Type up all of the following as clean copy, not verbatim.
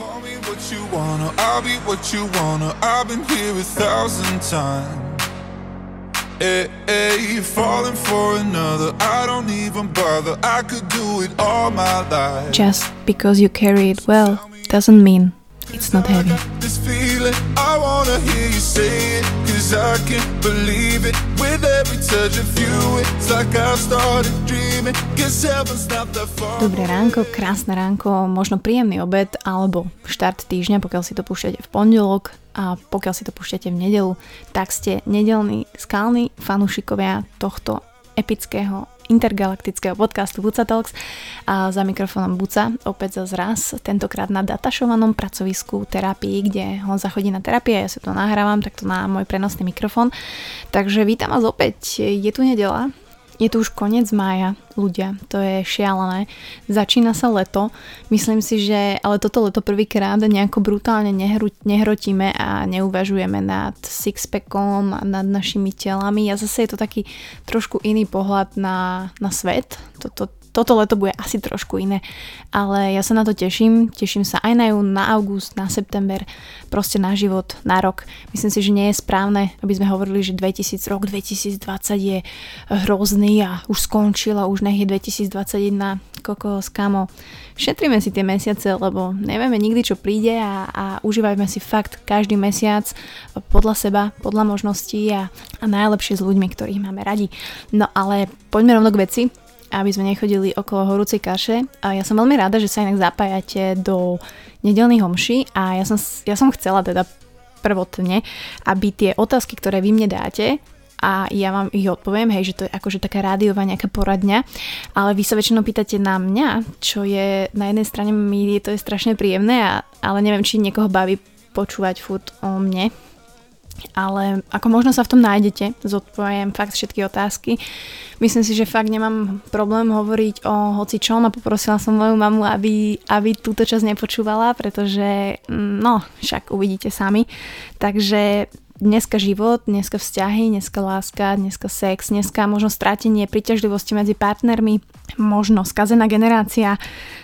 Call me what you wanna, I'll be what you wanna. I've been here 1,000 times. Hey, falling for another. I don't even bother. I could do it all my life. Just because you carry it well doesn't mean it's not heavy. This feeling, I wanna hear you say it, 'cause I can't believe it. With every touch of you, it's like I started dreaming. Dobré ránko, krásne ránko, možno príjemný obed alebo štart týždňa, pokiaľ si to púšťate v pondelok a pokiaľ si to púšťate v nedeľu, tak ste nedeľní skalní fanúšikovia tohto epického intergalaktického podcastu Buca Talks a za mikrofónom Buca opäť zraz, tentokrát na datašovanom pracovisku terapii, kde Honza chodí na terapie a ja si to nahrávam takto na môj prenosný mikrofón. Takže vítam vás opäť, je tu nedeľa, je tu už koniec mája, ľudia, to je šialené, začína sa leto, myslím si, že ale toto leto prvýkrát nejako brutálne nehrotíme a neuvažujeme nad sixpackom a nad našimi telami a zase je to taký trošku iný pohľad na svet, toto leto bude asi trošku iné, ale ja sa na to teším sa aj na jún, na august, na september, proste na život, na rok. Myslím si, že nie je správne, aby sme hovorili, že rok 2020 je hrozný a už skončil a už nech je 2021, kokos, kamo. Šetríme si tie mesiace, lebo nevieme nikdy, čo príde a užívajme si fakt každý mesiac podľa seba, podľa možností a najlepšie s ľuďmi, ktorých máme radi. No ale poďme rovno k veci, aby sme nechodili okolo horúcej kaše. A ja som veľmi rada, že sa inak zapájate do nedeľných omší a ja som chcela teda prvotne, aby tie otázky, ktoré vy mne dáte, a ja vám ich odpoviem, hej, že to je akože taká rádiová nejaká poradňa, ale vy sa väčšinou pýtate na mňa, čo je na jednej strane mi to je strašne príjemné, ale neviem, či niekoho baví počúvať furt o mne. Ale ako možno sa v tom nájdete, zodpoviem fakt všetky otázky. Myslím si, že fakt nemám problém hovoriť o hocičom a poprosila som moju mamu, aby túto časť nepočúvala, pretože no, však uvidíte sami. Takže dneska život, dneska vzťahy, dneska láska, dneska sex, dneska možno strátenie príťažlivosti medzi partnermi, možno skazená generácia,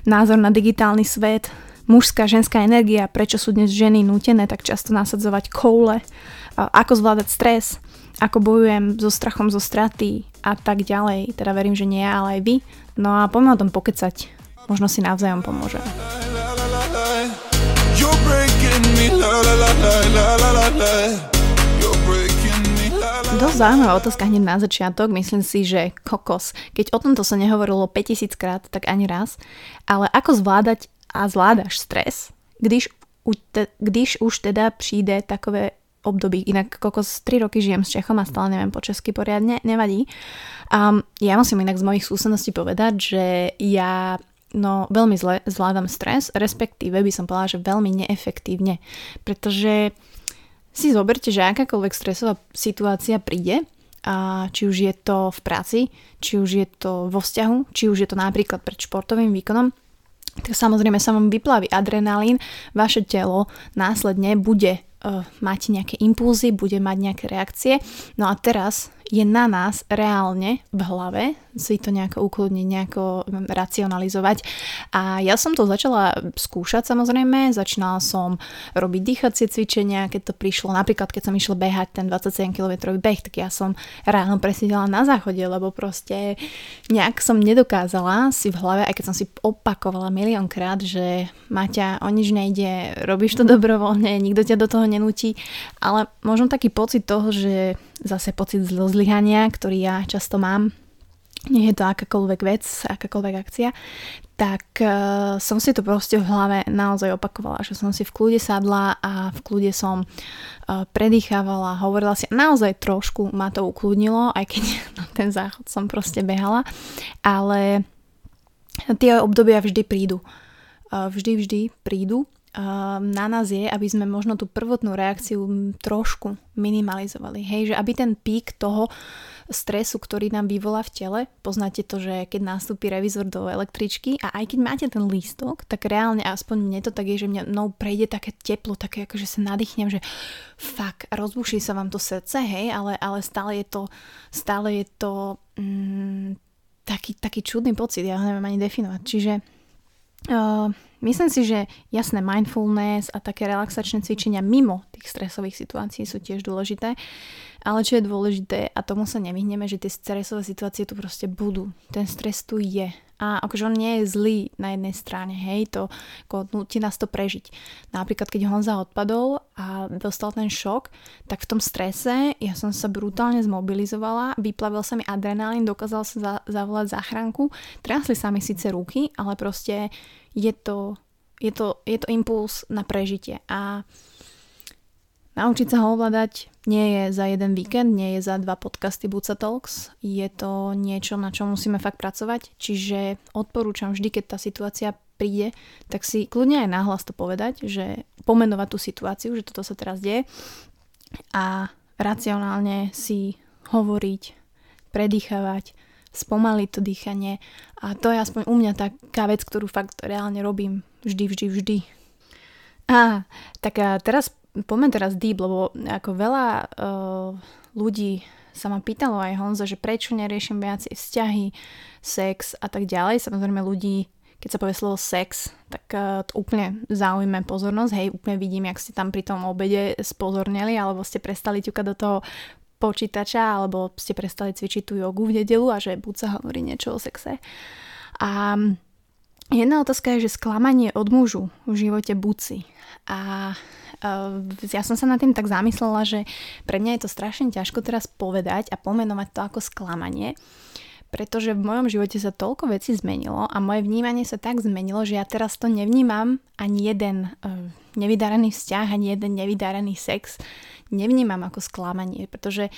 názor na digitálny svet, mužská, ženská energia, prečo sú dnes ženy nútené tak často nasadzovať koule, ako zvládať stres, ako bojujem so strachom zo straty a tak ďalej. Teda verím, že nie ja, ale aj vy. No a poďme o tom pokecať, možno si navzájom pomôže. Dosť zaujímavá otázka hneď na začiatok, myslím si, že kokos. Keď o tomto sa nehovorilo 5000 krát, tak ani raz, ale ako zvládať a zvládáš stres, když už teda přijde takové období, inak kokos 3 roky žijem s Čechom a stále neviem po česky poriadne, nevadí. Ja musím inak z mojich skúseností povedať, že ja veľmi zle zvládam stres, respektíve by som povedala, že veľmi neefektívne, pretože si zoberte, že akákoľvek stresová situácia príde, a či už je to v práci, či už je to vo vzťahu, či už je to napríklad pred športovým výkonom, tak samozrejme sa vám vyplaví adrenalín, vaše telo následne bude mať nejaké impulzy, bude mať nejaké reakcie. No a teraz je na nás reálne v hlave si to nejako ukludniť, nejako racionalizovať. A ja som to začala skúšať samozrejme, začínala som robiť dýchacie cvičenia, keď to prišlo, napríklad keď som išla behať ten 27-kilometrový beh, tak ja som ráno presedela na záchode, lebo proste nejak som nedokázala si v hlave, aj keď som si opakovala miliónkrát, že Maťa, o nič nejde, robíš to dobrovoľne, nikto ťa do toho nenúti, ale možno taký pocit toho, že zase pocit zlyhania, ktorý ja často mám, nie je to akákoľvek vec, akákoľvek akcia, tak som si to proste v hlave naozaj opakovala, že som si v kľude sadla a v kľude som predýchávala, hovorila si, naozaj trošku ma to ukludnilo, aj keď na ten záchod som proste behala, ale tie obdobia vždy prídu. Vždy prídu. Na nás je, aby sme možno tú prvotnú reakciu trošku minimalizovali. Hej, že aby ten pík toho stresu, ktorý nám vyvolá v tele, poznáte to, že keď nastúpi revizor do električky a aj keď máte ten lístok, tak reálne, aspoň mne to tak je, že mnou prejde také teplo, také akože sa nadýchnem, že fakt, rozbuší sa vám to srdce, hej, ale stále je to taký čudný pocit, ja ho neviem ani definovať. Čiže Myslím si, že jasné mindfulness a také relaxačné cvičenia mimo tých stresových situácií sú tiež dôležité, ale čo je dôležité, a tomu sa nevyhneme, že tie stresové situácie tu proste budú. Ten stres tu je. A akože on nie je zlý na jednej strane, hej, to nutí nás to prežiť. Napríklad, keď Honza odpadol a dostal ten šok, tak v tom strese ja som sa brutálne zmobilizovala, vyplavil sa mi adrenálin, dokázal sa zavolať záchranku, trasli sa mi síce ruky, ale proste je to impuls na prežitie. A naučiť sa ho ovládať nie je za jeden víkend, nie je za 2 podcasty Buca Talks. Je to niečo, na čo musíme fakt pracovať. Čiže odporúčam vždy, keď tá situácia príde, tak si kľudne aj nahlas to povedať, že pomenovať tú situáciu, že toto sa teraz deje, a racionálne si hovoriť, predýchavať, spomaliť to dýchanie. A to je aspoň u mňa taká vec, ktorú fakt reálne robím vždy. Á, tak a teraz poďme teraz deep, lebo ako veľa ľudí sa ma pýtalo, aj Honza, že prečo neriešim viac vzťahy, sex a tak ďalej. Samozrejme ľudí, keď sa povie slovo sex, tak to úplne zaujíme pozornosť. Hej, úplne vidím, jak ste tam pri tom obede spozorneli, alebo ste prestali ťukať do toho počítača, alebo ste prestali cvičiť tú jogu v nedeľu a že Buca hovorí niečo o sexe. A jedna otázka je, že sklamanie od mužu v živote Buci. A ja som sa nad tým tak zamyslela, že pre mňa je to strašne ťažko teraz povedať a pomenovať to ako sklamanie, pretože v mojom živote sa toľko vecí zmenilo a moje vnímanie sa tak zmenilo, že ja teraz to nevnímam ani jeden nevydarený vzťah, ani jeden nevydarený sex nevnímam ako sklamanie, pretože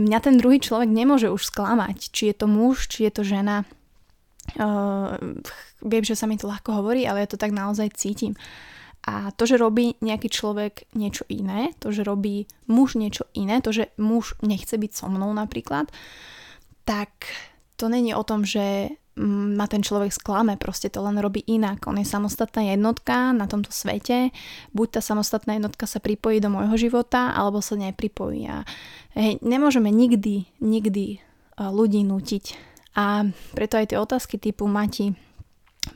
mňa ten druhý človek nemôže už sklamať, či je to muž, či je to žena. Viem, že sa mi to ľahko hovorí, ale ja to tak naozaj cítim. A to, že robí nejaký človek niečo iné, to, že robí muž niečo iné, to, že muž nechce byť so mnou napríklad, tak to není o tom, že ma ten človek sklame, proste to len robí inak. On je samostatná jednotka na tomto svete, buď tá samostatná jednotka sa pripojí do môjho života, alebo sa nepripojí. A hej, nemôžeme nikdy ľudí nútiť. A preto aj tie otázky typu Mati,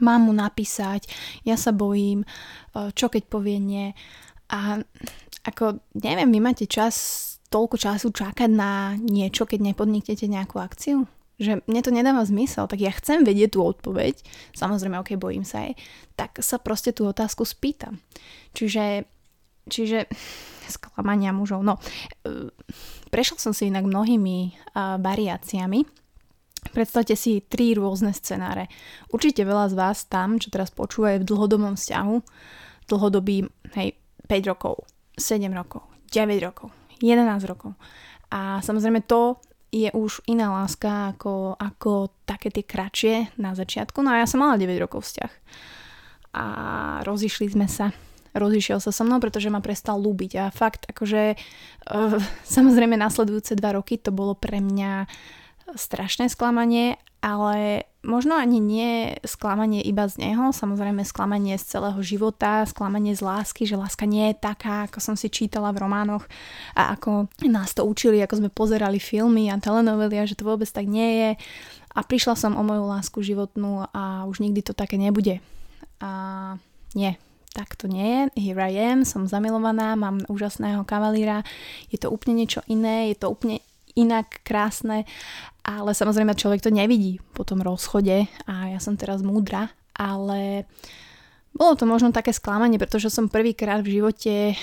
mám mu napísať, ja sa bojím, čo keď povie nie. A ako, neviem, vy máte toľko času čakať na niečo, keď nepodniknete nejakú akciu? Že mne to nedáva zmysel, tak ja chcem vedieť tú odpoveď, samozrejme, ok, bojím sa jej, tak sa proste tú otázku spýtam. Čiže sklamania mužov, no, prešiel som si inak mnohými variáciami. Predstavte si 3 rôzne scenáre. Určite veľa z vás tam, čo teraz počúva, je v dlhodobom vzťahu. Dlhodobý, hej, 5 rokov, 7 rokov, 9 rokov, 11 rokov. A samozrejme to je už iná láska ako také tie kratšie na začiatku. No a ja som mala 9 rokov vzťah. A rozišli sme sa. Rozišiel sa so mnou, pretože ma prestal ľúbiť. A fakt, akože samozrejme nasledujúce 2 roky to bolo pre mňa strašné sklamanie, ale možno ani nie sklamanie iba z neho, samozrejme sklamanie z celého života, sklamanie z lásky, že láska nie je taká, ako som si čítala v románoch a ako nás to učili, ako sme pozerali filmy a telenovely, a že to vôbec tak nie je. A prišla som o moju lásku životnú a už nikdy to také nebude. A nie, tak to nie je. Here I am, som zamilovaná, mám úžasného kavalíra, je to úplne niečo iné, je to úplne inak krásne, ale samozrejme človek to nevidí po tom rozchode a ja som teraz múdra, ale bolo to možno také sklamanie, pretože som prvýkrát v živote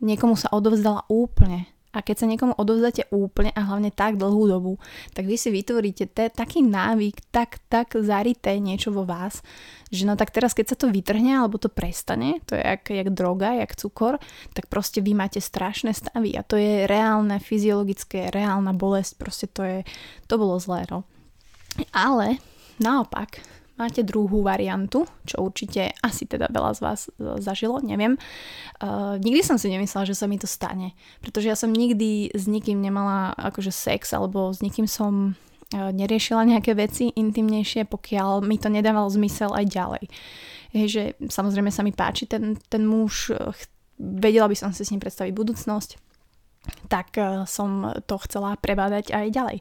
niekomu sa odovzdala úplne. A keď sa niekomu odovzdáte úplne a hlavne tak dlhú dobu, tak vy si vytvoríte taký návyk, tak zarité niečo vo vás, že no tak teraz, keď sa to vytrhne alebo to prestane, to je jak droga, jak cukor, tak proste vy máte strašné stavy a to je reálne, fyziologické, reálna bolesť, proste to bolo zlé. No. Ale naopak, máte druhú variantu, čo určite asi teda veľa z vás zažilo, neviem. Nikdy som si nemyslela, že sa mi to stane, pretože ja som nikdy s nikým nemala akože sex, alebo s nikým som neriešila nejaké veci intimnejšie, pokiaľ mi to nedávalo zmysel aj ďalej. Hej, že samozrejme sa mi páči ten muž, vedela by som si s ním predstaviť budúcnosť, tak som to chcela prebádať aj ďalej.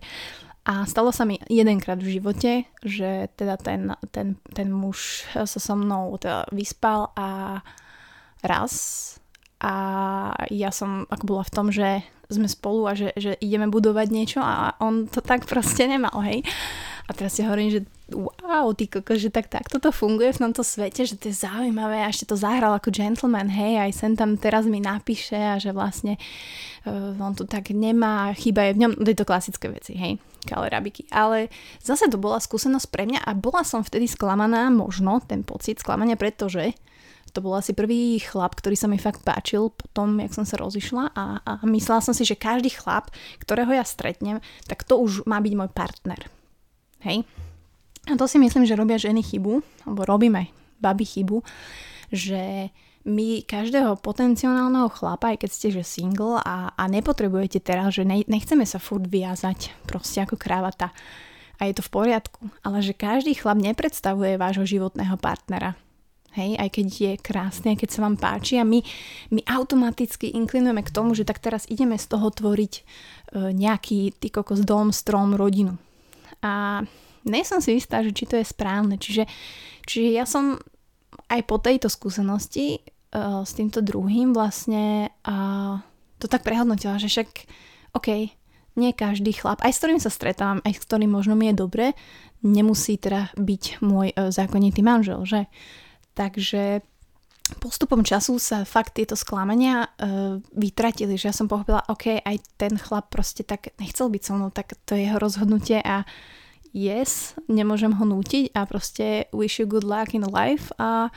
A stalo sa mi jedenkrát v živote, že teda ten muž sa so mnou teda vyspal a raz. A ja som ako bola v tom, že sme spolu a že ideme budovať niečo a on to tak proste nemal, hej. A teraz si hovorím, že wow, ty kokos, že takto to funguje v tomto svete, že to je zaujímavé a ešte to zahral ako gentleman, hej, aj sem tam teraz mi napíše a že vlastne on to tak nemá, chýba je v ňom, to je to klasické veci, hej, kale rabiky. Ale zase to bola skúsenosť pre mňa a bola som vtedy sklamaná, možno ten pocit sklamania, pretože to bol asi prvý chlap, ktorý sa mi fakt páčil po tom, jak som sa rozišla a myslela som si, že každý chlap, ktorého ja stretnem, tak to už má byť môj partner. Hej? A to si myslím, že robia ženy chybu, alebo robíme babi chybu, že my každého potenciálneho chlapa, aj keď ste že single a nepotrebujete teraz, že nechceme sa furt viazať proste ako kravata a je to v poriadku, ale že každý chlap nepredstavuje vášho životného partnera. Hej, aj keď je krásne, keď sa vám páči a my automaticky inklinujeme k tomu, že tak teraz ideme z toho tvoriť nejaký ty kokos dom, strom, rodinu. A nie som si istá, že či to je správne. Čiže ja som aj po tejto skúsenosti s týmto druhým vlastne to tak prehodnotila, že však okej, nie každý chlap, aj s ktorým sa stretávam, aj s ktorým možno mi je dobre, nemusí teda byť môj zákonitý manžel, že? Takže postupom času sa fakt tieto sklamania vytratili, že ja som pochopila, ok, aj ten chlap proste tak nechcel byť so mnou, tak to je jeho rozhodnutie a yes, nemôžem ho nútiť a proste wish you good luck in life a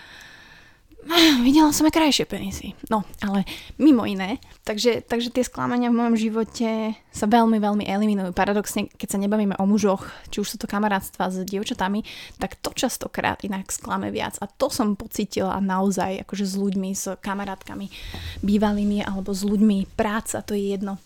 videla som aj krajšie penisy. No, ale mimo iné. Takže tie sklamania v mojom živote sa veľmi, veľmi eliminujú. Paradoxne, keď sa nebavíme o mužoch, či už sú to kamarátstva s dievčatami, tak to častokrát inak sklame viac. A to som pocítila naozaj akože s ľuďmi, s kamarátkami bývalými alebo s ľuďmi práca, to je jedno.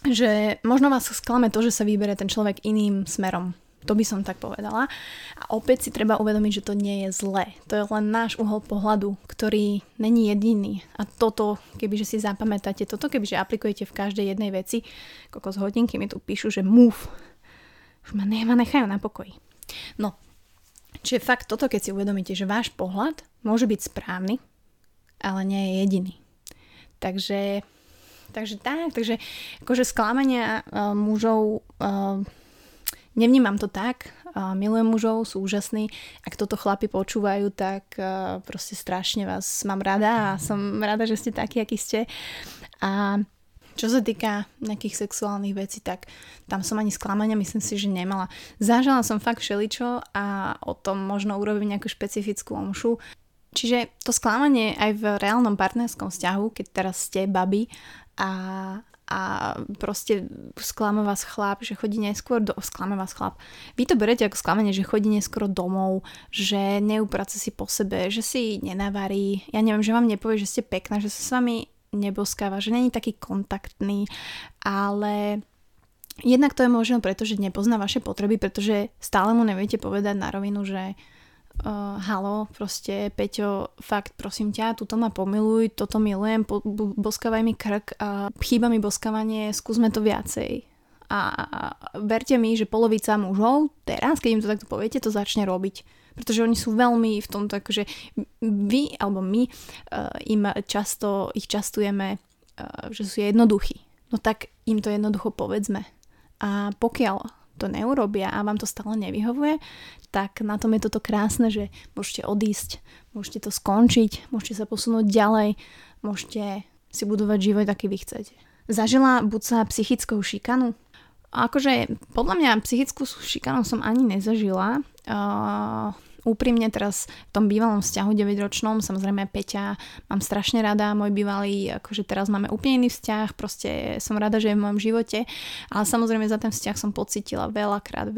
Že možno vás sklame to, že sa vybere ten človek iným smerom. To by som tak povedala. A opäť si treba uvedomiť, že to nie je zlé. To je len náš uhol pohľadu, ktorý není jediný. A toto, kebyže si zapamätáte, toto kebyže aplikujete v každej jednej veci, kokos hodinky mi tu píšu, že move. Už ma nechajú na pokoji. No, čiže fakt toto, keď si uvedomíte, že váš pohľad môže byť správny, ale nie je jediný. Takže akože sklamania mužov... Nevnímam to tak, milujem mužov, sú úžasní, ak toto chlapi počúvajú, tak proste strašne vás mám rada a som rada, že ste takí, akí ste. A čo sa týka nejakých sexuálnych vecí, tak tam som ani sklamania, myslím si, že nemala. Zažila som fakt všeličo a o tom možno urobím nejakú špecifickú omšu. Čiže to sklamanie aj v reálnom partnerskom vzťahu, keď teraz ste babi a proste sklame vás chlap, že chodí neskôr sklame vás chlap. Vy to berete ako sklamanie, že chodí neskôr domov, že neuprace si po sebe, že si nenavarí, ja neviem, že vám nepovie, že ste pekná, že sa s vami neboskáva, že není taký kontaktný, ale jednak to je možno preto, že nepozná vaše potreby, pretože stále mu neviete povedať na rovinu, že halo, proste Peťo, fakt prosím ťa, tuto ma pomiluj, toto milujem, boskávaj mi krk, chýba mi boskávanie, skúsme to viacej. A verte mi, že polovica mužov teraz, keď im to takto poviete, to začne robiť. Pretože oni sú veľmi v tom, takže vy alebo my ich častujeme, že sú jednoduchí. No tak im to jednoducho povedzme. A pokiaľ to neurobia a vám to stále nevyhovuje, tak na tom je toto krásne, že môžete odísť, môžete to skončiť, môžete sa posunúť ďalej, môžete si budovať život, aký vy chcete. Zažila Buca psychickú šikanu? Akože podľa mňa psychickú šikanu som ani nezažila. Úprimne teraz v tom bývalom vzťahu 9-ročnom, samozrejme Peťa mám strašne rada, môj bývalý, akože teraz máme úplne iný vzťah, proste som rada, že je v mojom živote, ale samozrejme za ten vzťah som pocítila veľakrát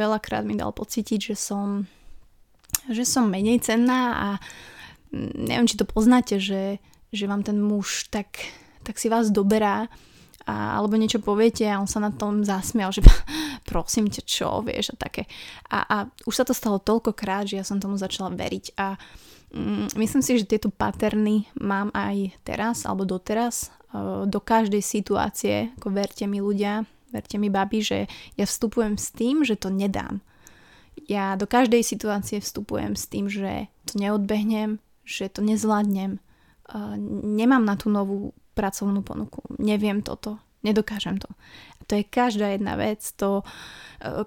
mi dal pocítiť, že som menej cenná a neviem, či to poznáte, že vám ten muž tak si vás doberá alebo niečo poviete a on sa na tom zasmial, že prosím ťa, čo vieš a také. A už sa to stalo toľkokrát, že ja som tomu začala veriť a myslím si, že tieto paterny mám aj teraz alebo doteraz do každej situácie, ako verte mi ľudia, Verte mi, babi, že ja vstupujem s tým, že to nedám. Ja do každej situácie vstupujem s tým, že to neodbehnem, že to nezvládnem. Nemám na tú novú pracovnú ponuku. Neviem toto. Nedokážem to. A to je každá jedna vec. To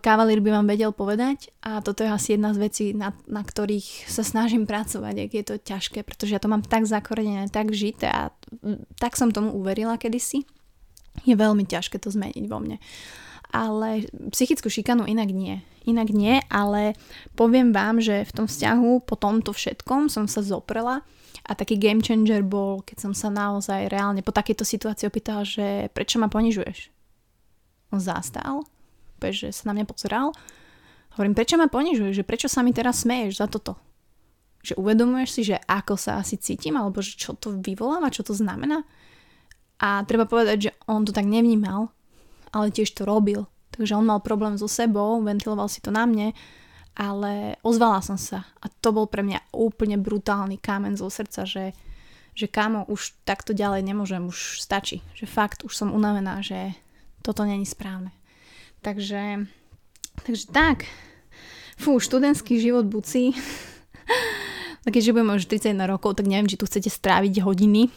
kavalír by vám vedel povedať a toto je asi jedna z vecí, na ktorých sa snažím pracovať, ak je to ťažké, pretože ja to mám tak zakorenené, tak žité a tak som tomu uverila kedysi. Je veľmi ťažké to zmeniť vo mne. Ale psychickú šikanu inak nie. Inak nie, ale poviem vám, že v tom vzťahu po tomto všetkom som sa zoprela. A taký game changer bol, keď som sa naozaj reálne po takejto situácii opýtala, že prečo ma ponižuješ? On zastal, že sa na mňa pozeral. Hovorím, prečo ma ponižuješ? Že prečo sa mi teraz smeješ za toto? Že uvedomuješ si, že ako sa asi cítim? Alebo že čo to vyvoláva? Čo to znamená? A treba povedať, že on to tak nevnímal, ale tiež to robil. Takže on mal problém so sebou, ventiloval si to na mne. Ale ozvala som sa a to bol pre mňa úplne brutálny kámen zo srdca, že kámo, už takto ďalej nemôžem, už stačí, že fakt už som unavená, že toto není správne. Takže tak, študentský život buci, keďže budeme už 31 rokov, tak neviem, či tu chcete stráviť hodiny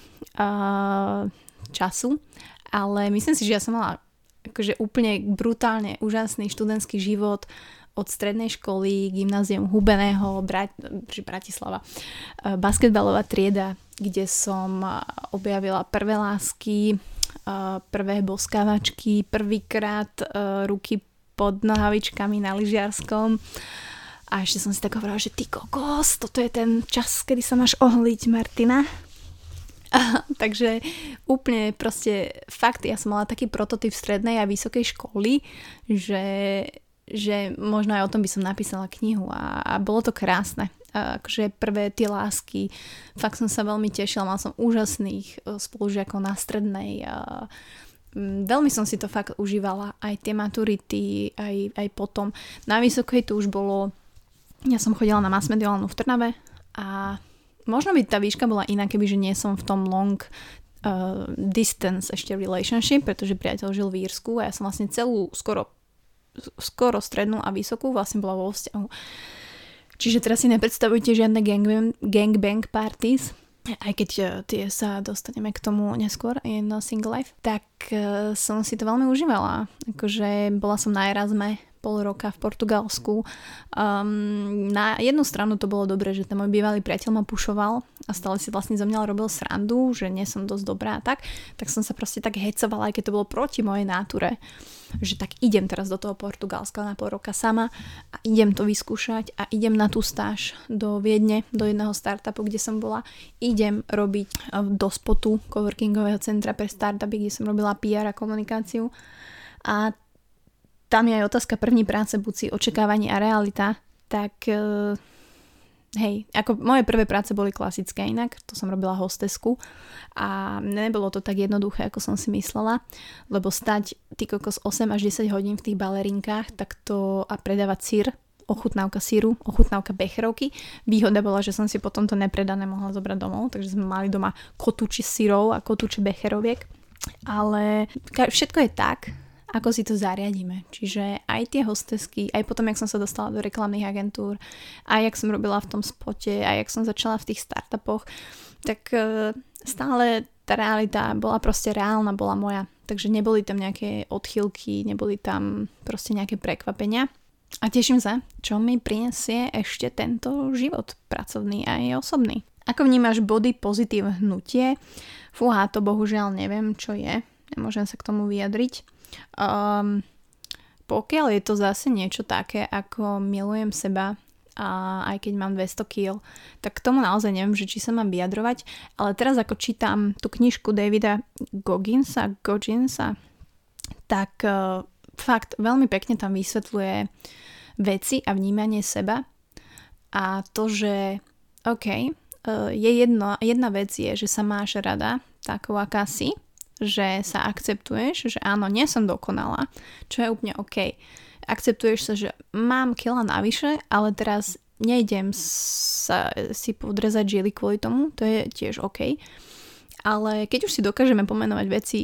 času, ale myslím si, že ja som mala akože úplne brutálne úžasný študentský život, od strednej školy, gymnázium Hubeného, Bratislava, basketbalová trieda, kde som objavila prvé lásky, prvé boskávačky, prvýkrát ruky pod nohavičkami na lyžiarskom. A ešte som si tak hovorila, že ty kokos, toto je ten čas, kedy sa máš ohliť, Martina. Takže úplne proste fakt, ja som mala taký prototyp strednej a vysokej školy, že možno aj o tom by som napísala knihu a bolo to krásne. Akože prvé tie lásky, fakt som sa veľmi tešila, mal som úžasných spolužiakov na strednej. Veľmi som si to fakt užívala, aj tie maturity, aj potom. Na vysokej to už bolo, ja som chodila na masmediálnu v Trnave a možno by tá výška bola iná, kebyže nie som v tom long distance ešte relationship, pretože priateľ žil v Írsku a ja som vlastne celú skoro strednú a vysokú vlastne bola vo vzťahu. Čiže teraz si nepredstavujte žiadne gangbang parties, aj keď tie sa dostaneme k tomu neskôr in single life, tak som si to veľmi užívala. Akože bola som na Erasme pol roka v Portugalsku. Na jednu stranu to bolo dobre, že ten môj bývalý priateľ ma pušoval a stále si vlastne zo mňa robil srandu, že nie som dosť dobrá a tak som sa proste tak hecovala, aj keď to bolo proti mojej náture, že tak idem teraz do toho Portugalska na pol roka sama a idem to vyskúšať a idem na tú stáž do Viedne, do jedného startupu, kde som bola, idem robiť do spotu coworkingového centra pre startupy, kde som robila PR a komunikáciu. A tam je aj otázka první práce, buci, očakávanie a realita, tak hej, ako moje prvé práce boli klasické inak, to som robila hostesku a nebolo to tak jednoduché, ako som si myslela, lebo stať ty kokos 8 až 10 hodín v tých balerinkách takto a predávať syr, ochutnávka syru, ochutnávka becherovky. Výhoda bola, že som si potom to nepredané mohla zobrať domov, takže sme mali doma kotúči syrov a kotúči becheroviek, ale všetko je tak, ako si to zariadíme. Čiže aj tie hostesky, aj potom, jak som sa dostala do reklamných agentúr, aj jak som robila v tom spote, aj jak som začala v tých startupoch, tak stále tá realita bola proste reálna, bola moja. Takže neboli tam nejaké odchýlky, neboli tam proste nejaké prekvapenia. A teším sa, čo mi prinesie ešte tento život pracovný aj osobný. Ako vnímaš body pozitív hnutie? Fúha, to bohužiaľ neviem, čo je. Nemôžem sa k tomu vyjadriť. Pokiaľ je to zase niečo také, ako milujem seba a aj keď mám 200 kg, tak k tomu naozaj neviem, že či sa mám vyjadrovať, ale teraz ako čítam tú knižku Davida Gogginsa, tak fakt veľmi pekne tam vysvetľuje veci a vnímanie seba a to, že jedna vec je, že sa máš rada takou, aká si, že sa akceptuješ, že áno, nie som dokonalá, čo je úplne OK. Akceptuješ sa, že mám kila navyše, ale teraz nejdem si podrezať žily kvôli tomu, to je tiež OK. Ale keď už si dokážeme pomenovať veci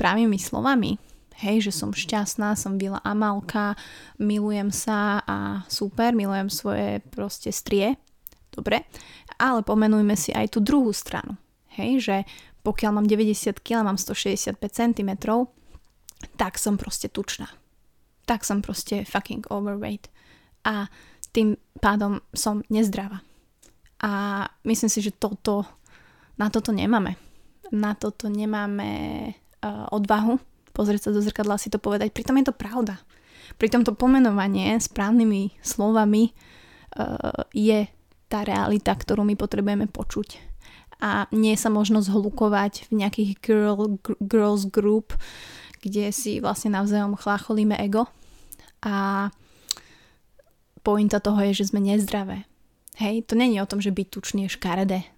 pravými slovami, Hej, že som šťastná, som Vila Amalka, milujem sa a super, milujem svoje proste strie. Dobre, ale pomenujme si aj tú druhú stranu. Hej, že pokiaľ mám 90 kg, mám 165 cm, tak som proste tučná. Tak som proste fucking overweight. A tým pádom som nezdravá. A myslím si, že na toto nemáme odvahu pozrieť sa do zrkadla a si to povedať. Pritom je to pravda. Pritom to pomenovanie správnymi slovami je tá realita, ktorú my potrebujeme počuť. A nie sa možno zhlukovať v nejakých girls group, kde si vlastne navzájom chlácholíme ego. A pointa toho je, že sme nezdravé. Hej, to není o tom, že byť tučný je škaredé.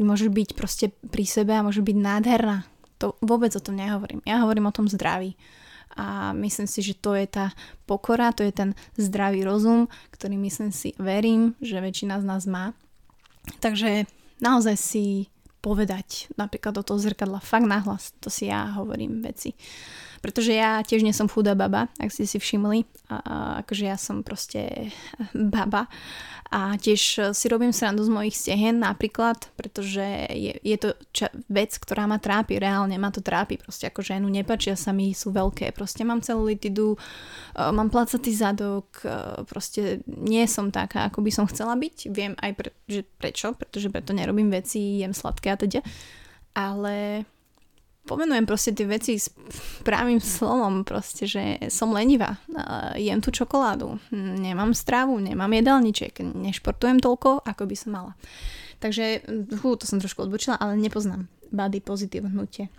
Môžeš byť proste pri sebe a môžeš byť nádherná. To vôbec o tom nehovorím. Ja hovorím o tom zdraví. A myslím si, že to je tá pokora, to je ten zdravý rozum, ktorý myslím si, verím, že väčšina z nás má. Takže naozaj si povedať napríklad do toho zrkadla fakt nahlas. To si ja hovorím veci. Pretože ja tiež nie som chudá baba, ak ste si všimli. Akože ja som proste baba. A tiež si robím srandu z mojich stehen napríklad, pretože je to vec, ktorá ma trápi, reálne ma to trápi, proste ako ženu, nepáčia sa mi, sú veľké, proste mám celulitidu, mám placatý zadok, proste nie som taká, ako by som chcela byť, viem aj prečo, pretože preto nerobím veci, jem sladké a teda, ale pomenujem proste tie veci s pravým slovom, proste, že som lenivá, jem tú čokoládu, nemám stravu, nemám jedálniček, nešportujem toľko, ako by som mala. Takže, to som trošku odbočila, ale nepoznám body positive hnutie.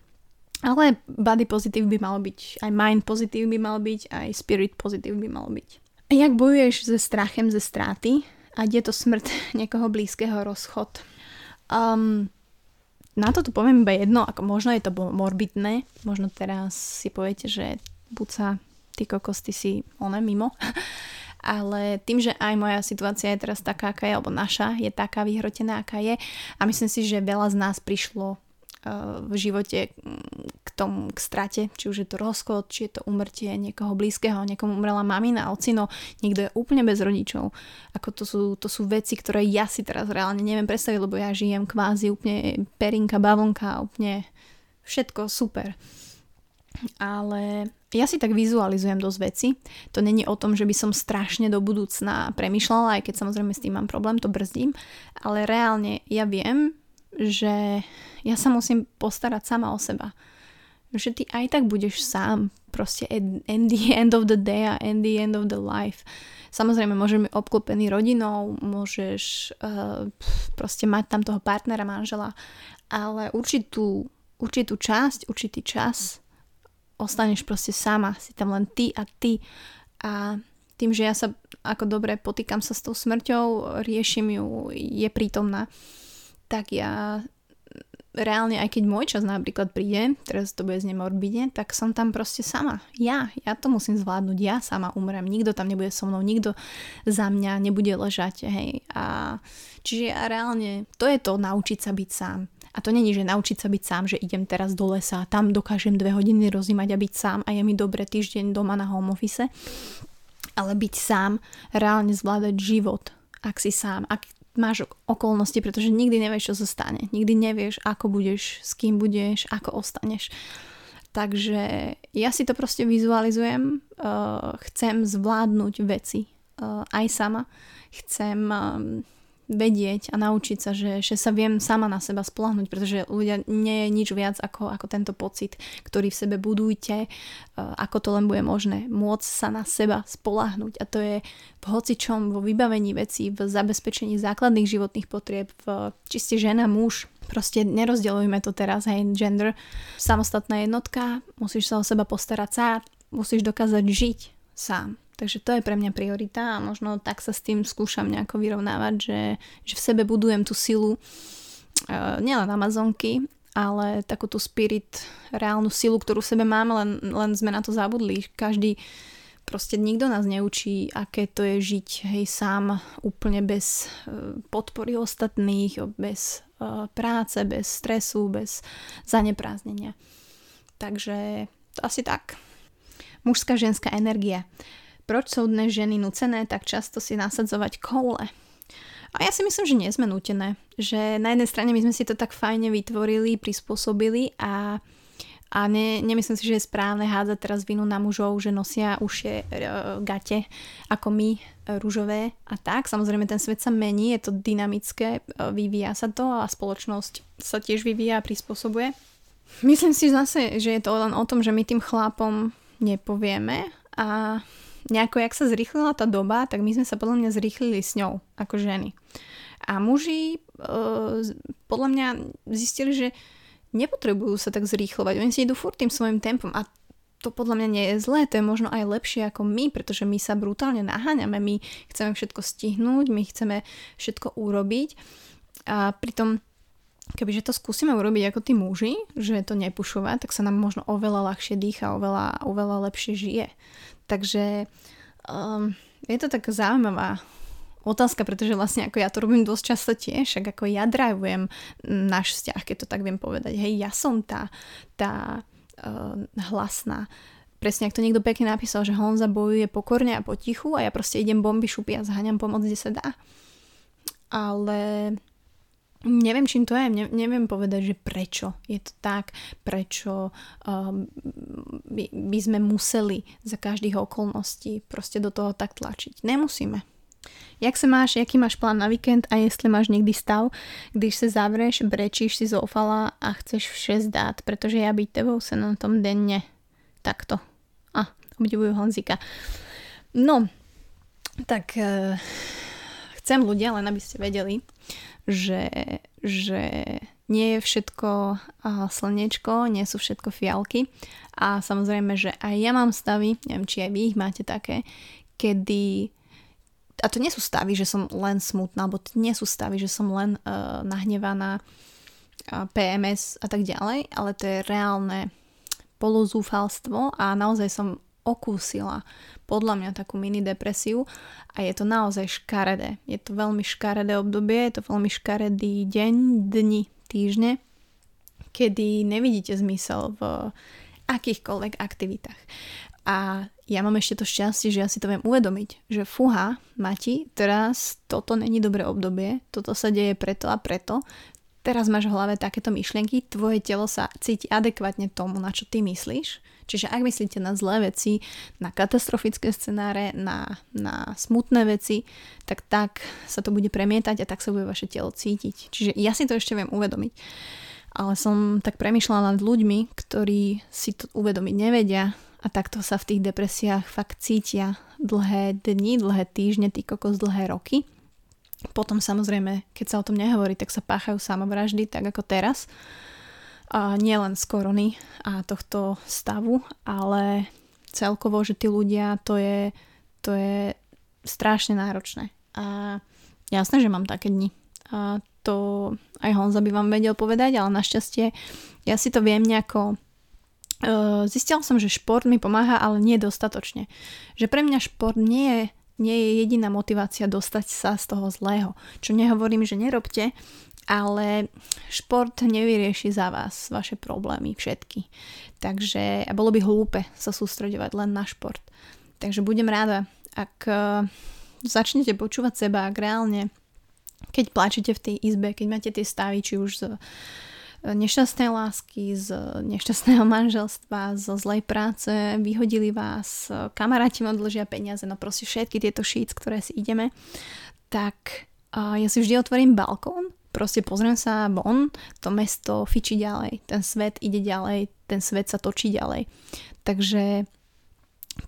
Ale body positive by malo byť, aj mind positive by mal byť, aj spirit positive by malo byť. Jak bojuješ so strachom ze straty a je to smrť niekoho blízkeho, rozchod? Na to tu poviem iba jedno, ako možno je to morbidné, možno teraz si poviete, že Buca, ty kokos, ty si ona mimo, ale tým, že aj moja situácia je teraz taká, aká je, alebo naša je taká vyhrotená, aká je, a myslím si, že veľa z nás prišlo v živote k tomu, k strate, či už je to rozchod, či je to umrtie niekoho blízkeho, niekomu umrela mamina, ocino, niekto je úplne bez rodičov. Ako to sú veci, ktoré ja si teraz reálne neviem predstaviť, lebo ja žijem kvázi úplne perinka, bavonka, úplne všetko super. Ale ja si tak vizualizujem dosť veci. To není o tom, že by som strašne do budúcna premýšľala, aj keď samozrejme s tým mám problém, to brzdím, ale reálne ja viem, že ja sa musím postarať sama o seba. Že ty aj tak budeš sám, proste at the end of the day a at the end of the life. Samozrejme, môžeš byť obklopený rodinou, môžeš proste mať tam toho partnera, manžela, ale určitý čas ostaneš proste sama, si tam len ty. A tým, že ja sa ako dobre potýkam sa s tou smrťou, riešim ju, je prítomná, tak ja reálne, aj keď môj čas napríklad príde, teraz to bude znie morbidne, tak som tam proste sama. Ja to musím zvládnuť, ja sama umrem, nikto tam nebude so mnou, nikto za mňa nebude ležať, hej. A čiže ja reálne, to je to naučiť sa byť sám. A to není, že naučiť sa byť sám, že idem teraz do lesa, tam dokážem 2 hodiny rozímať a byť sám a je mi dobre týždeň doma na home office. Ale byť sám, reálne zvládať život, ak si sám, ak máš okolnosti, pretože nikdy nevieš, čo sa stane. Nikdy nevieš, ako budeš, s kým budeš, ako ostaneš. Takže ja si to proste vizualizujem. Chcem zvládnuť veci aj sama. Chcem vedieť a naučiť sa, že sa viem sama na seba spolahnuť, pretože ľudia nie je nič viac ako tento pocit, ktorý v sebe budujte, ako to len bude možné. Môcť sa na seba spolahnuť. A to je v hocičom, vo vybavení vecí, v zabezpečení základných životných potrieb, či ste žena, muž. Proste nerozdeľujme to teraz, hej, gender. Samostatná jednotka, musíš sa o seba postarať sám, musíš dokázať žiť sám. Takže to je pre mňa priorita a možno tak sa s tým skúšam nejako vyrovnávať, že v sebe budujem tú silu, nielen Amazonky, ale takú tú spirit, reálnu silu, ktorú v sebe máme, len sme na to zabudli. Každý, proste nikto nás neučí, aké to je žiť, hej, sám, úplne bez podpory ostatných, bez práce, bez stresu, bez zaneprázdnenia. Takže to asi tak. mužská ženská energia. Proč sú dnes ženy núcené tak často si nasadzovať koule? A ja si myslím, že nie sme nútené. Že na jednej strane my sme si to tak fajne vytvorili, prispôsobili a nemyslím si, že je správne hádzať teraz vinu na mužov, že nosia ušie gate ako my, ružové a tak. Samozrejme ten svet sa mení, je to dynamické, vyvíja sa to a spoločnosť sa tiež vyvíja a prispôsobuje. Myslím si zase, že je to len o tom, že my tým chlapom nepovieme a nejako, jak sa zrýchlila tá doba, tak my sme sa podľa mňa zrýchlili s ňou, ako ženy. A muži podľa mňa zistili, že nepotrebujú sa tak zrýchlovať. Oni si idú furt tým svojim tempom a to podľa mňa nie je zlé, to je možno aj lepšie ako my, pretože my sa brutálne naháňame, my chceme všetko stihnúť, my chceme všetko urobiť a pritom kebyže to skúsime urobiť ako tí muži, že to nepušovať, tak sa nám možno oveľa ľahšie dýcha, oveľa lepšie žije. Takže je to taká zaujímavá otázka, pretože vlastne ako ja to robím dosť často tiež, však ako ja drivujem náš vzťah, keď to tak viem povedať. Hej, ja som tá hlasná. Presne, ak to niekto pekne napísal, že Honza bojuje pokorne a potichu a ja proste idem bomby šupy a zháňam pomoc, kde sa dá. Ale neviem, čím to je, neviem povedať, že prečo je to tak, prečo by sme museli za každých okolností proste do toho tak tlačiť. Nemusíme. Jak sa máš, aký máš plán na víkend a jestli máš niekdy stav, když sa zavrieš, brečíš si zoufala a chceš vše zdát, pretože ja byť tebou sa na tom denne takto. Obdivujú Honzika. No, tak chcem ľudia, len aby ste vedeli, že nie je všetko slnečko, nie sú všetko fialky a samozrejme, že aj ja mám stavy, neviem, či aj vy ich máte také, kedy, a to nie sú stavy, že som len smutná, alebo to nie sú stavy, že som len nahnevaná, PMS a tak ďalej, ale to je reálne polozúfalstvo a naozaj som okúsila podľa mňa takú mini depresiu a je to naozaj škaredé. Je to veľmi škaredé obdobie, je to veľmi škaredý deň, dni, týždne, kedy nevidíte zmysel v akýchkoľvek aktivitách. A ja mám ešte to šťastie, že ja si to viem uvedomiť, že fúha, Mati, teraz toto není dobré obdobie, toto sa deje preto a preto, teraz máš v hlave takéto myšlienky, tvoje telo sa cíti adekvátne tomu, na čo ty myslíš. Čiže ak myslíte na zlé veci, na katastrofické scenáre, na smutné veci, tak sa to bude premietať a tak sa bude vaše telo cítiť. Čiže ja si to ešte viem uvedomiť. Ale som tak premýšľala nad ľuďmi, ktorí si to uvedomiť nevedia a takto sa v tých depresiách fakt cítia dlhé dni, dlhé týždne, ty kokos, dlhé roky. Potom samozrejme, keď sa o tom nehovorí, tak sa páchajú samovraždy, tak ako teraz. A nie len z korony a tohto stavu, ale celkovo, že tí ľudia, to je strašne náročné. A jasné, že mám také dni. A to aj Honza by vám vedel povedať, ale našťastie ja si to viem nejako. Zistila som, že šport mi pomáha, ale nie dostatočne. Že pre mňa šport nie je jediná motivácia dostať sa z toho zlého. Čo nehovorím, že nerobte, ale šport nevyrieši za vás vaše problémy všetky. Takže bolo by hlúpe sa sústreďovať len na šport. Takže budem rada, ak začnete počúvať seba, ak reálne, keď plačete v tej izbe, keď máte tie stavy, či už z nešťastnej lásky, z nešťastného manželstva, zo zlej práce, vyhodili vás, kamaráti vám dlžia peniaze, no proste všetky tieto sheets, ktoré si ideme, tak ja si vždy otvorím balkón, proste pozriem sa von, to mesto fičí ďalej, ten svet ide ďalej, ten svet sa točí ďalej. Takže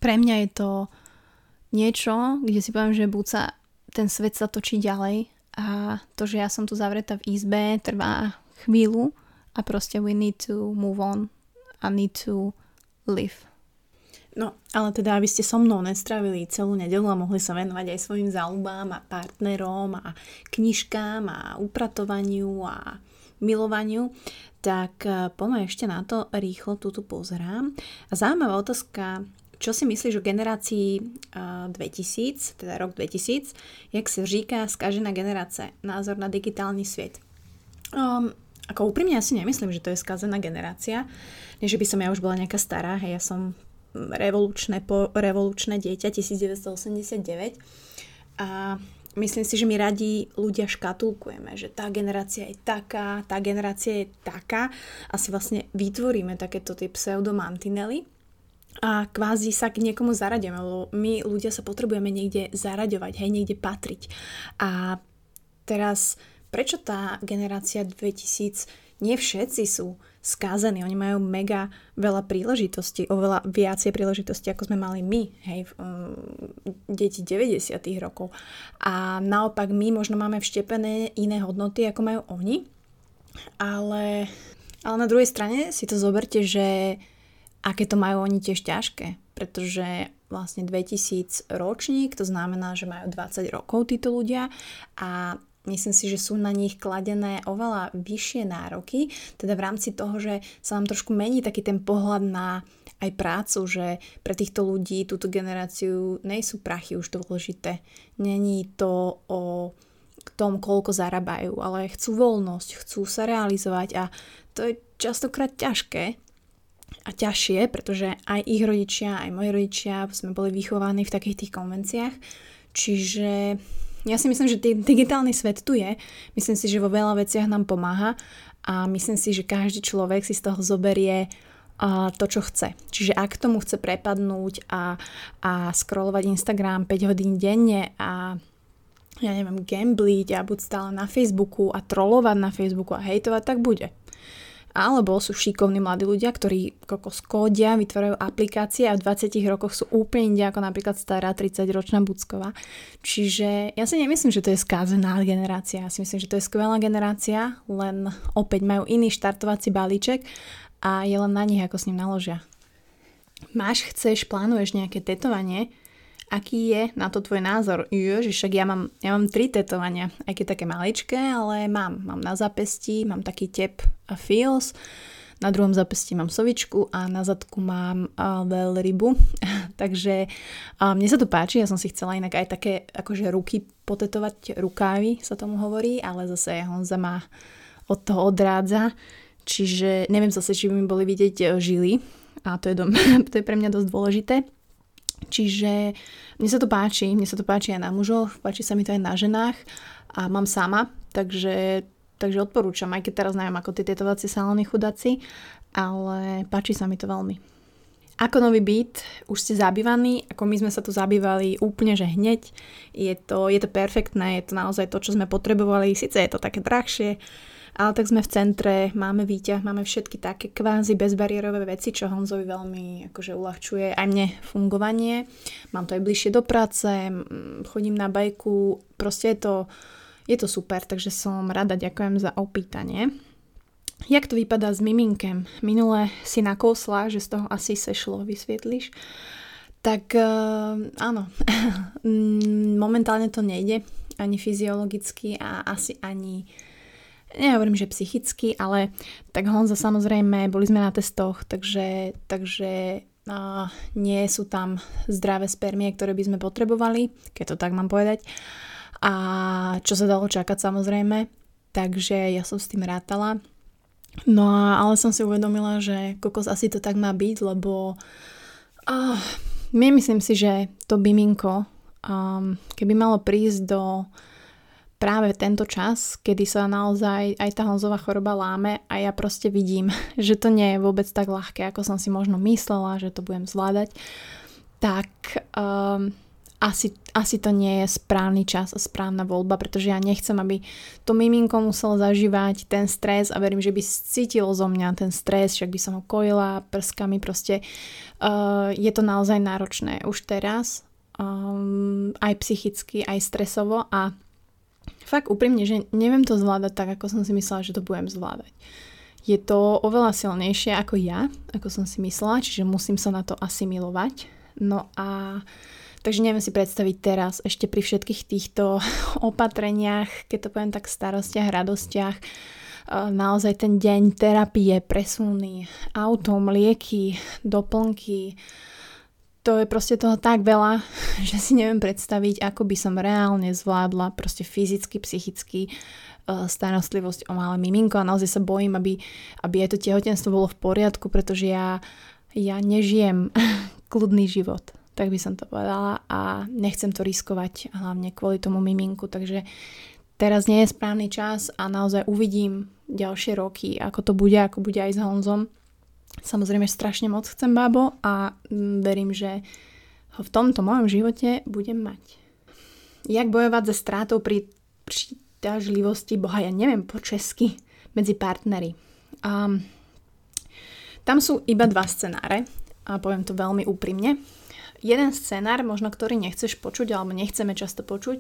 pre mňa je to niečo, kde si poviem, že buca, ten svet sa točí ďalej a to, že ja som tu zavretá v izbe, trvá chvíľu a proste we need to move on a need to live. No, ale teda, aby ste so mnou nestravili celú nedeľu a mohli sa venovať aj svojim záľubám a partnerom a knižkám a upratovaniu a milovaniu, tak poďme ešte na to, rýchlo túto pozerám. Zaujímavá otázka, čo si myslíš o generácii 2000, teda rok 2000, jak sa říká skažená generácia, názor na digitálny svet. Ako úprimne, ja si nemyslím, že to je skazená generácia. Nie, že by som ja už bola nejaká stará, hej, ja som revolučné dieťa 1989 a myslím si, že my radi ľudia škatulkujeme, že tá generácia je taká, tá generácia je taká a si vlastne vytvoríme takéto tie pseudomantinely a kvázi sa k niekomu zaraďujeme, lebo my ľudia sa potrebujeme niekde zaraďovať, hej, niekde patriť. A teraz prečo tá generácia 2000, nie všetci sú skázení, oni majú mega veľa príležitostí, oveľa viacej príležitostí, ako sme mali my, hej, deti 90. rokov. A naopak my možno máme vštepené iné hodnoty, ako majú oni, ale na druhej strane si to zoberte, že aké to majú oni tiež ťažké, pretože vlastne 2000 ročník, to znamená, že majú 20 rokov títo ľudia a myslím si, že sú na nich kladené oveľa vyššie nároky, teda v rámci toho, že sa nám trošku mení taký ten pohľad na aj prácu, že pre týchto ľudí, túto generáciu, nie sú prachy už dôležité. Není to o tom, koľko zarábajú, ale chcú voľnosť, chcú sa realizovať a to je častokrát ťažké a ťažšie, pretože aj ich rodičia, aj moji rodičia sme boli vychovaní v takých tých konvenciách, čiže ja si myslím, že digitálny svet tu je. Myslím si, že vo veľa veciach nám pomáha a myslím si, že každý človek si z toho zoberie to, čo chce. Čiže ak tomu chce prepadnúť a scrollovať Instagram 5 hodín denne a ja neviem, gambliť a buď stále na Facebooku a trolovať na Facebooku a hejtovať, tak bude. Alebo sú šikovní mladí ľudia, ktorí kódia, vytvárajú aplikácie a v 20 rokoch sú úplne inde ako napríklad stará 30-ročná Bucková. Čiže ja si nemyslím, že to je skázená generácia. Ja si myslím, že to je skvelá generácia, len opäť majú iný štartovací balíček a je len na nich, ako s ním naložia. Chceš, plánuješ nejaké tetovanie? Aký je na to tvoj názor? Že však ja mám 3 tetovania, aj keď také maličké, ale mám. Mám na zápestí, mám taký tep a feels, na druhom zápestí mám sovičku a na zadku mám veľrybu. Takže mne sa to páči, ja som si chcela inak aj také akože ruky potetovať, rukávy sa tomu hovorí, ale zase Honza ma od toho odrádza, čiže neviem zase, či by mi boli vidieť žily a to je pre mňa dosť dôležité. Čiže mne sa to páči aj na mužoch, páči sa mi to aj na ženách a mám sama, takže odporúčam, aj keď teraz neviem ako tie tetovacie salóny chudáci, ale páči sa mi to veľmi. Ako nový byt, už ste zabývaní, ako my sme sa tu zabývali úplne, že hneď, je to perfektné, je to naozaj to, čo sme potrebovali, síce je to také drahšie, ale tak sme v centre, máme výťah, máme všetky také kvázi bezbariérové veci, čo Honzovi veľmi akože uľahčuje aj mne fungovanie. Mám to aj bližšie do práce, chodím na bajku, proste je to super, takže som rada, ďakujem za opýtanie. Jak to vypadá s miminkem? Minule si nakosla, že z toho asi sešlo, vysvietliš? Tak áno, momentálne to nejde, ani fyziologicky a asi ani nehovorím, že psychicky, ale tak Honza samozrejme, boli sme na testoch, takže nie sú tam zdravé spermie, ktoré by sme potrebovali, keď to tak mám povedať. A čo sa dalo čakať samozrejme, takže ja som s tým rátala. No ale som si uvedomila, že kokos asi to tak má byť, lebo myslím si, že to biminko, keby malo prísť do práve tento čas, kedy sa naozaj aj tá Honzová choroba láme a ja proste vidím, že to nie je vôbec tak ľahké, ako som si možno myslela, že to budem zvládať, tak asi to nie je správny čas a správna voľba, pretože ja nechcem, aby to miminko muselo zažívať ten stres a verím, že by cítilo zo mňa ten stres, však by som ho kojila prskami, proste je to naozaj náročné už teraz, aj psychicky, aj stresovo a fakt úprimne, že neviem to zvládať tak, ako som si myslela, že to budem zvládať. Je to oveľa silnejšie ako ja, ako som si myslela, čiže musím sa na to asimilovať. No a takže neviem si predstaviť teraz ešte pri všetkých týchto opatreniach, keď to poviem tak starostiach, radostiach, naozaj ten deň terapie, presuny, autom, lieky, doplnky, to je proste toho tak veľa, že si neviem predstaviť, ako by som reálne zvládla proste fyzicky, psychicky starostlivosť o malé miminko a naozaj sa bojím, aby aj to tehotenstvo bolo v poriadku, pretože ja nežijem kľudný život, tak by som to povedala, a nechcem to riskovať hlavne kvôli tomu miminku, takže teraz nie je správny čas a naozaj uvidím ďalšie roky, ako bude aj s Honzom. Samozrejme, strašne moc chcem bábo a verím, že ho v tomto mojom živote budem mať. Jak bojovať so strátou pri príťažlivosti, boha, ja neviem po česky, medzi partnery. Tam sú iba dva scenáre a poviem to veľmi úprimne. Jeden scenár, možno ktorý nechceš počuť alebo nechceme často počuť,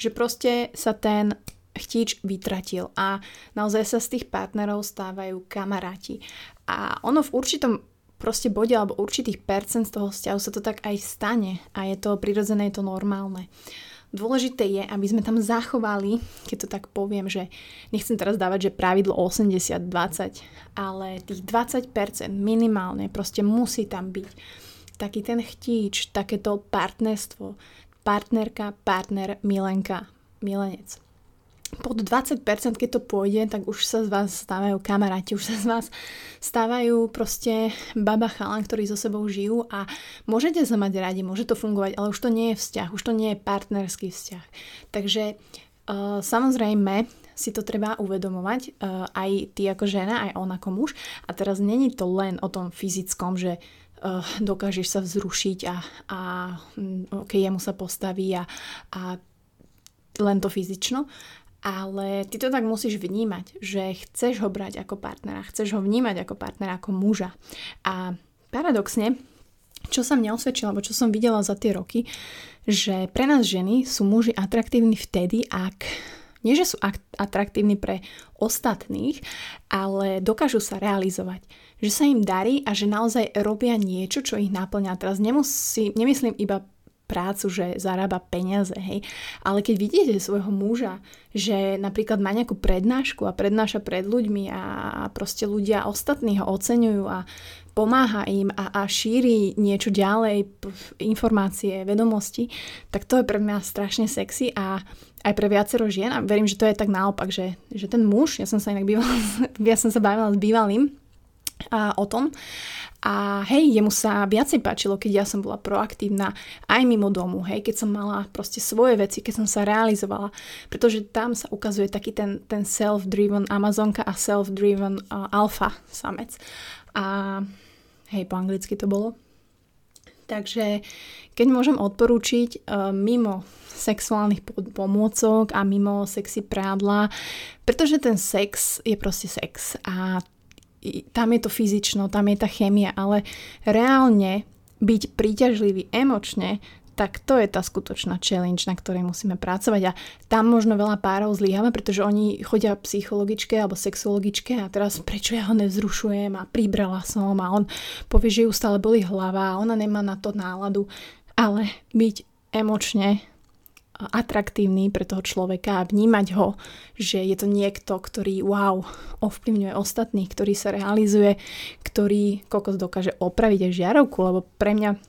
že proste sa ten chtíč vytratil a naozaj sa z tých partnerov stávajú kamaráti. A ono v určitom proste bode alebo určitých percent z toho vzťahu sa to tak aj stane a je to prirodzené, je to normálne. Dôležité je, aby sme tam zachovali, keď to tak poviem, že nechcem teraz dávať, že pravidlo 80-20, ale tých 20% minimálne proste musí tam byť. Taký ten chtíč, takéto partnerstvo, partnerka, partner, milenka, milenec. Pod 20%, keď to pôjde, tak už sa z vás stávajú kamaráti, už sa z vás stávajú proste baba chalan, ktorí so sebou žijú a môžete sa mať radi, môže to fungovať, ale už to nie je vzťah, už to nie je partnerský vzťah. Takže samozrejme si to treba uvedomovať, aj ty ako žena, aj on ako muž. A teraz není to len o tom fyzickom, že dokážeš sa vzrušiť a okay, jemu sa postaví a len to fyzično, ale ty to tak musíš vnímať, že chceš ho brať ako partnera, chceš ho vnímať ako partnera, ako muža. A paradoxne, čo sa mne osvedčilo, alebo čo som videla za tie roky, že pre nás ženy sú muži atraktívni vtedy, ak nie, že sú atraktívni pre ostatných, ale dokážu sa realizovať. Že sa im darí a že naozaj robia niečo, čo ich náplňa. Teraz nemyslím iba prácu, že zarába peniaze, hej. Ale keď vidíte svojho muža, že napríklad má nejakú prednášku a prednáša pred ľuďmi a proste ľudia ostatní ho oceňujú a pomáha im a šíri niečo ďalej, informácie, vedomosti, tak to je pre mňa strašne sexy a aj pre viacero žien a verím, že to je tak naopak, že ten muž, ja som sa bavila s bývalým a o tom. A hej, jemu sa viacej páčilo, keď ja som bola proaktívna aj mimo domu, hej, keď som mala proste svoje veci, keď som sa realizovala, pretože tam sa ukazuje taký ten self-driven Amazonka a self-driven alfa samec. A hej, po anglicky to bolo. Takže keď môžem odporúčiť mimo sexuálnych pomôcok a mimo sexy prádla, pretože ten sex je proste sex a tam je to fyzično, tam je tá chémia, ale reálne byť príťažlivý emočne, tak to je tá skutočná challenge, na ktorej musíme pracovať a tam možno veľa párov zlyháva, pretože oni chodia psychologičke alebo sexologičke a teraz prečo ja ho nevzrušujem a pribrala som a on povie, že ju stále boli hlava a ona nemá na to náladu, ale byť emočne atraktívny pre toho človeka a vnímať ho, že je to niekto, ktorý ovplyvňuje ostatných, ktorý sa realizuje, ktorý kokos dokáže opraviť aj žiarovku, lebo pre mňa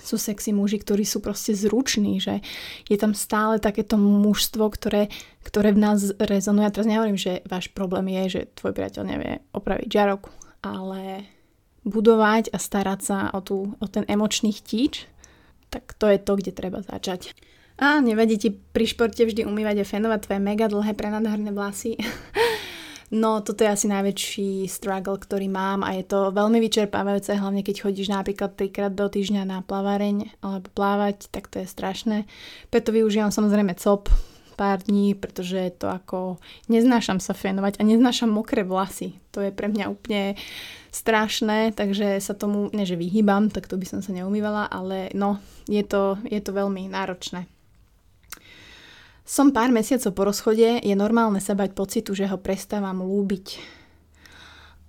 sú sexy muži, ktorí sú proste zruční, že je tam stále takéto mužstvo, ktoré v nás rezonuje. A teraz nehovorím, že váš problém je, že tvoj priateľ nevie opraviť žiarovku, ale budovať a starať sa o ten emočný chtíč, tak to je to, kde treba začať. A nevadí ti pri športe vždy umývať a fénovať tvoje mega dlhé prenadhrné vlasy. No toto je asi najväčší struggle, ktorý mám a je to veľmi vyčerpávajúce, hlavne keď chodíš napríklad 3-krát do týždňa na plavareň alebo plávať, tak to je strašné. Preto využívam samozrejme cop pár dní, pretože to ako neznášam sa fénovať a neznášam mokré vlasy. To je pre mňa úplne strašné, takže sa tomu, ne že vyhýbam, tak to by som sa neumývala, ale no, je to veľmi náročné. Som pár mesiacov po rozchode, je normálne sa bať pocitu, že ho prestávam ľúbiť.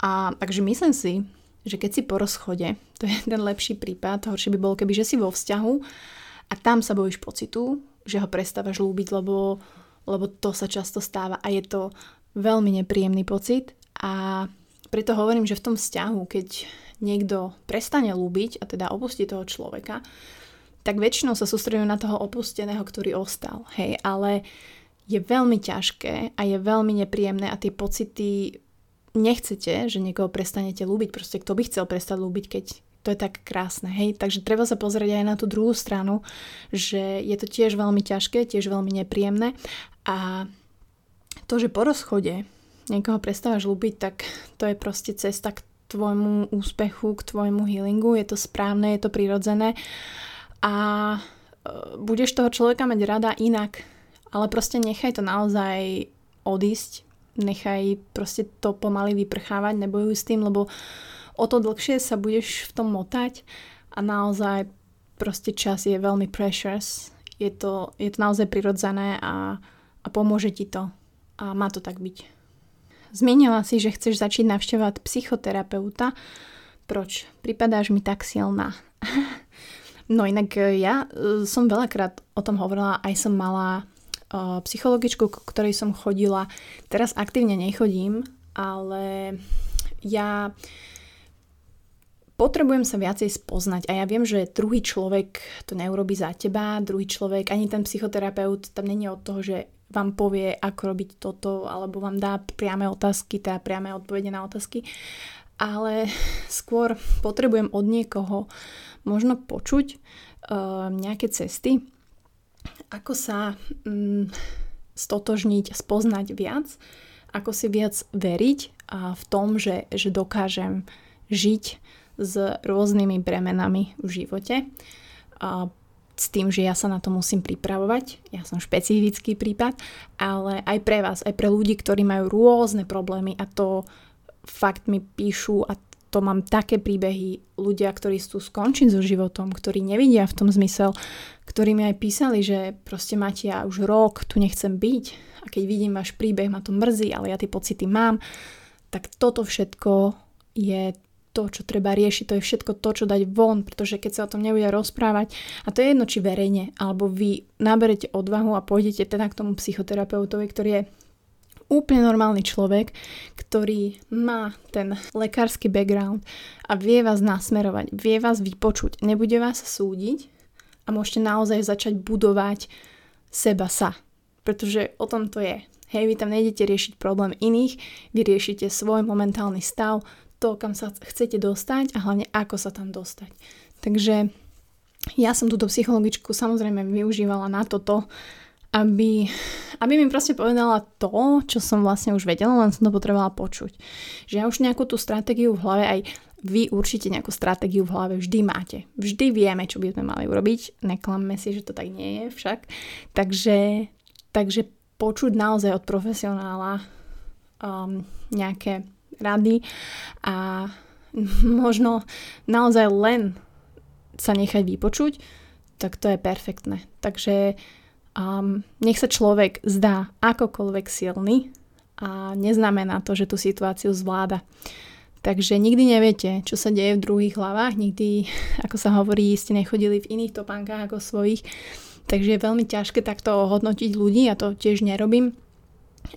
A takže myslím si, že keď si po rozchode, to je ten lepší prípad, horšie by bolo, keby že si vo vzťahu a tam sa bojíš pocitu, že ho prestávaš ľúbiť, lebo to sa často stáva a je to veľmi nepríjemný pocit a preto hovorím, že v tom vzťahu, keď niekto prestane ľúbiť a teda opustí toho človeka, tak väčšinou sa sústredujú na toho opusteného, ktorý ostal. Hej, ale je veľmi ťažké a je veľmi nepríjemné a tie pocity nechcete, že niekoho prestanete ľúbiť. Proste kto by chcel prestať ľúbiť, keď To je tak krásne, hej. Takže treba sa pozrieť aj na tú druhú stranu, že je to tiež veľmi ťažké, tiež veľmi nepríjemné. A to, že po rozchode niekoho prestávaš ľúbiť, tak to je proste cesta k tvojmu úspechu, k tvojmu healingu. Je to správne, je to prirodzené. A budeš toho človeka mať rada inak. Ale proste nechaj to naozaj odísť. Nechaj proste to pomaly vyprchávať, nebojuj s tým, lebo o to dlhšie sa budeš v tom motať a naozaj proste čas je veľmi precious. Je to naozaj prirodzené a pomôže ti to. A má to tak byť. Zmienila si, že chceš začať navštevovať psychoterapeuta. Proč? Pripadáš mi tak silná. No inak ja som veľakrát o tom hovorila, aj som mala psychologičku, k ktorej som chodila. Teraz aktívne nechodím, ale ja potrebujem sa viacej spoznať a ja viem, že druhý človek to neurobí za teba, druhý človek, ani ten psychoterapeut tam není od toho, že vám povie, ako robiť toto, alebo vám dá priame otázky, teda priame odpovede na otázky, ale skôr potrebujem od niekoho možno počuť nejaké cesty, ako sa stotožniť, spoznať viac, ako si viac veriť v tom, že dokážem žiť s rôznymi bremenami v živote. A s tým, že ja sa na to musím pripravovať. Ja som špecifický prípad, ale aj pre vás, aj pre ľudí, ktorí majú rôzne problémy a to fakt mi píšu a to mám také príbehy ľudia, ktorí chcú skončiť so životom, ktorí nevidia v tom zmysel, ktorí mi aj písali, že proste máte, ja už rok tu nechcem byť a keď vidím váš príbeh, ma to mrzí, ale ja tie pocity mám, tak toto všetko je to, čo treba riešiť, to je všetko to, čo dať von, pretože keď sa o tom nebude rozprávať, a to je jedno, či verejne, alebo vy naberete odvahu a pôjdete teda k tomu psychoterapeutovi, ktorý je úplne normálny človek, ktorý má ten lekársky background a vie vás nasmerovať, vie vás vypočuť, nebude vás súdiť a môžete naozaj začať budovať seba, pretože o tom to je. Hej, vy tam nejdete riešiť problém iných, vy riešite svoj momentálny stav, to, kam sa chcete dostať a hlavne ako sa tam dostať. Takže ja som túto psychologičku samozrejme využívala na toto, aby mi proste povedala to, čo som vlastne už vedela, len som to potrebovala počuť. Že ja už nejakú tú stratégiu v hlave, aj vy určite nejakú stratégiu v hlave vždy máte. Vždy vieme, čo by sme mali urobiť. Neklamme si, že to tak nie je však. Takže počuť naozaj od profesionála nejaké rady a možno naozaj len sa nechať vypočuť, tak to je perfektné. Takže nech sa človek zdá akokoľvek silný a neznamená to, že tú situáciu zvláda. Takže nikdy neviete, čo sa deje v druhých hlavách, nikdy, ako sa hovorí, ste nechodili v iných topánkach ako svojich, takže je veľmi ťažké takto hodnotiť ľudí, ja to tiež nerobím,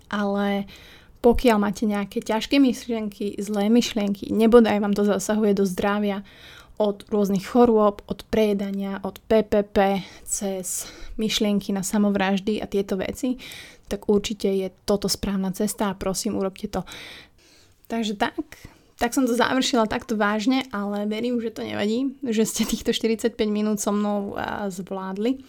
ale pokiaľ máte nejaké ťažké myšlienky, zlé myšlienky, nebodaj vám to zasahuje do zdravia od rôznych chorôb, od prejedania, od PPP, cez myšlienky na samovraždy a tieto veci, tak určite je toto správna cesta a prosím, urobte to. Takže tak som to završila takto vážne, ale verím, že to nevadí, že ste týchto 45 minút so mnou zvládli.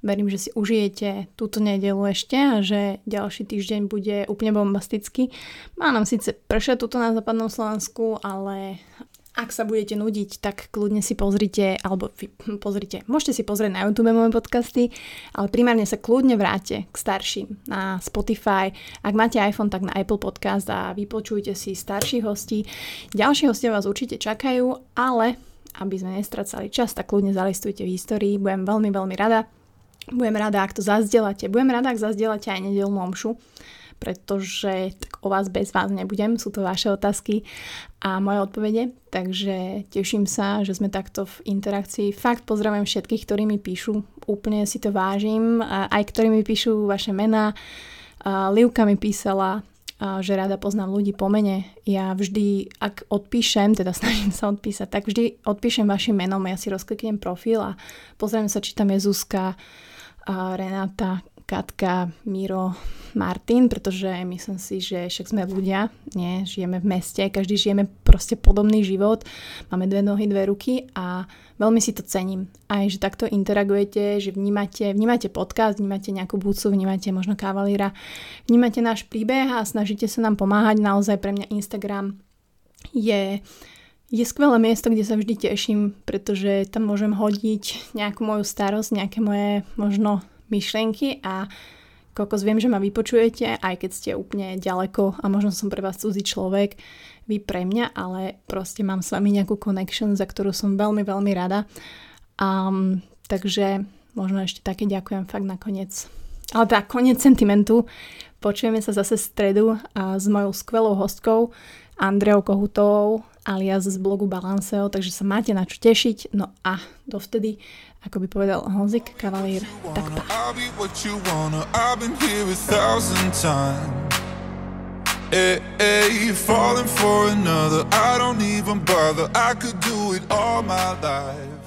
Verím, že si užijete túto nedeľu ešte a že ďalší týždeň bude úplne bombastický. Má nám síce pršať túto na západnom Slovensku, ale ak sa budete nudiť, tak kľudne si pozrite, alebo pozrite, môžete si pozrieť na YouTube moje podcasty, ale primárne sa kľudne vráte k starším na Spotify. Ak máte iPhone, tak na Apple Podcast a vypočujte si starších hostí. Ďalší hostia vás určite čakajú, ale aby sme nestracali čas, tak kľudne zalistujte v histórii. Budem veľmi, veľmi rada. Budem rada, ak to zazdielate. Budem rada, ak zazdielate aj nedeľnú omšu, pretože tak o vás bez vás nebudem. Sú to vaše otázky a moje odpovede. Takže teším sa, že sme takto v interakcii. Fakt pozdravujem všetkých, ktorí mi píšu. Úplne si to vážim. Aj ktorí mi píšu vaše mená. Livka mi písala, že rada poznám ľudí po mene. Ja vždy, ak odpíšem, teda snažím sa odpísať, tak vždy odpíšem vašim menom. Ja si rozkliknem profil a pozriem sa, či tam je Zuzka, Renata, Katka, Miro, Martin, pretože myslím si, že však sme ľudia, nie? Žijeme v meste, každý žijeme proste podobný život, máme dve nohy, dve ruky a veľmi si to cením. Aj, že takto interagujete, že vnímate podcast, vnímate nejakú bucu, vnímate možno kavalíra, vnímate náš príbeh a snažíte sa nám pomáhať. Naozaj pre mňa Instagram je skvelé miesto, kde sa vždy teším, pretože tam môžem hodiť nejakú moju starosť, nejaké moje možno myšlienky a kokos, viem, že ma vypočujete, aj keď ste úplne ďaleko a možno som pre vás cudzí človek, vy pre mňa, ale proste mám s vami nejakú connection, za ktorú som veľmi, veľmi rada. Takže možno ešte také ďakujem fakt nakoniec. Ale teda koniec sentimentu. Počujeme sa zase v stredu s mojou skvelou hostkou Andreou Kohutovou alias z blogu Balanceo, takže sa máte na čo tešiť. No a dovtedy, ako by povedal Honzik Kavalír, tak pá. Falling for another, I don't even bother, I could do it all my life.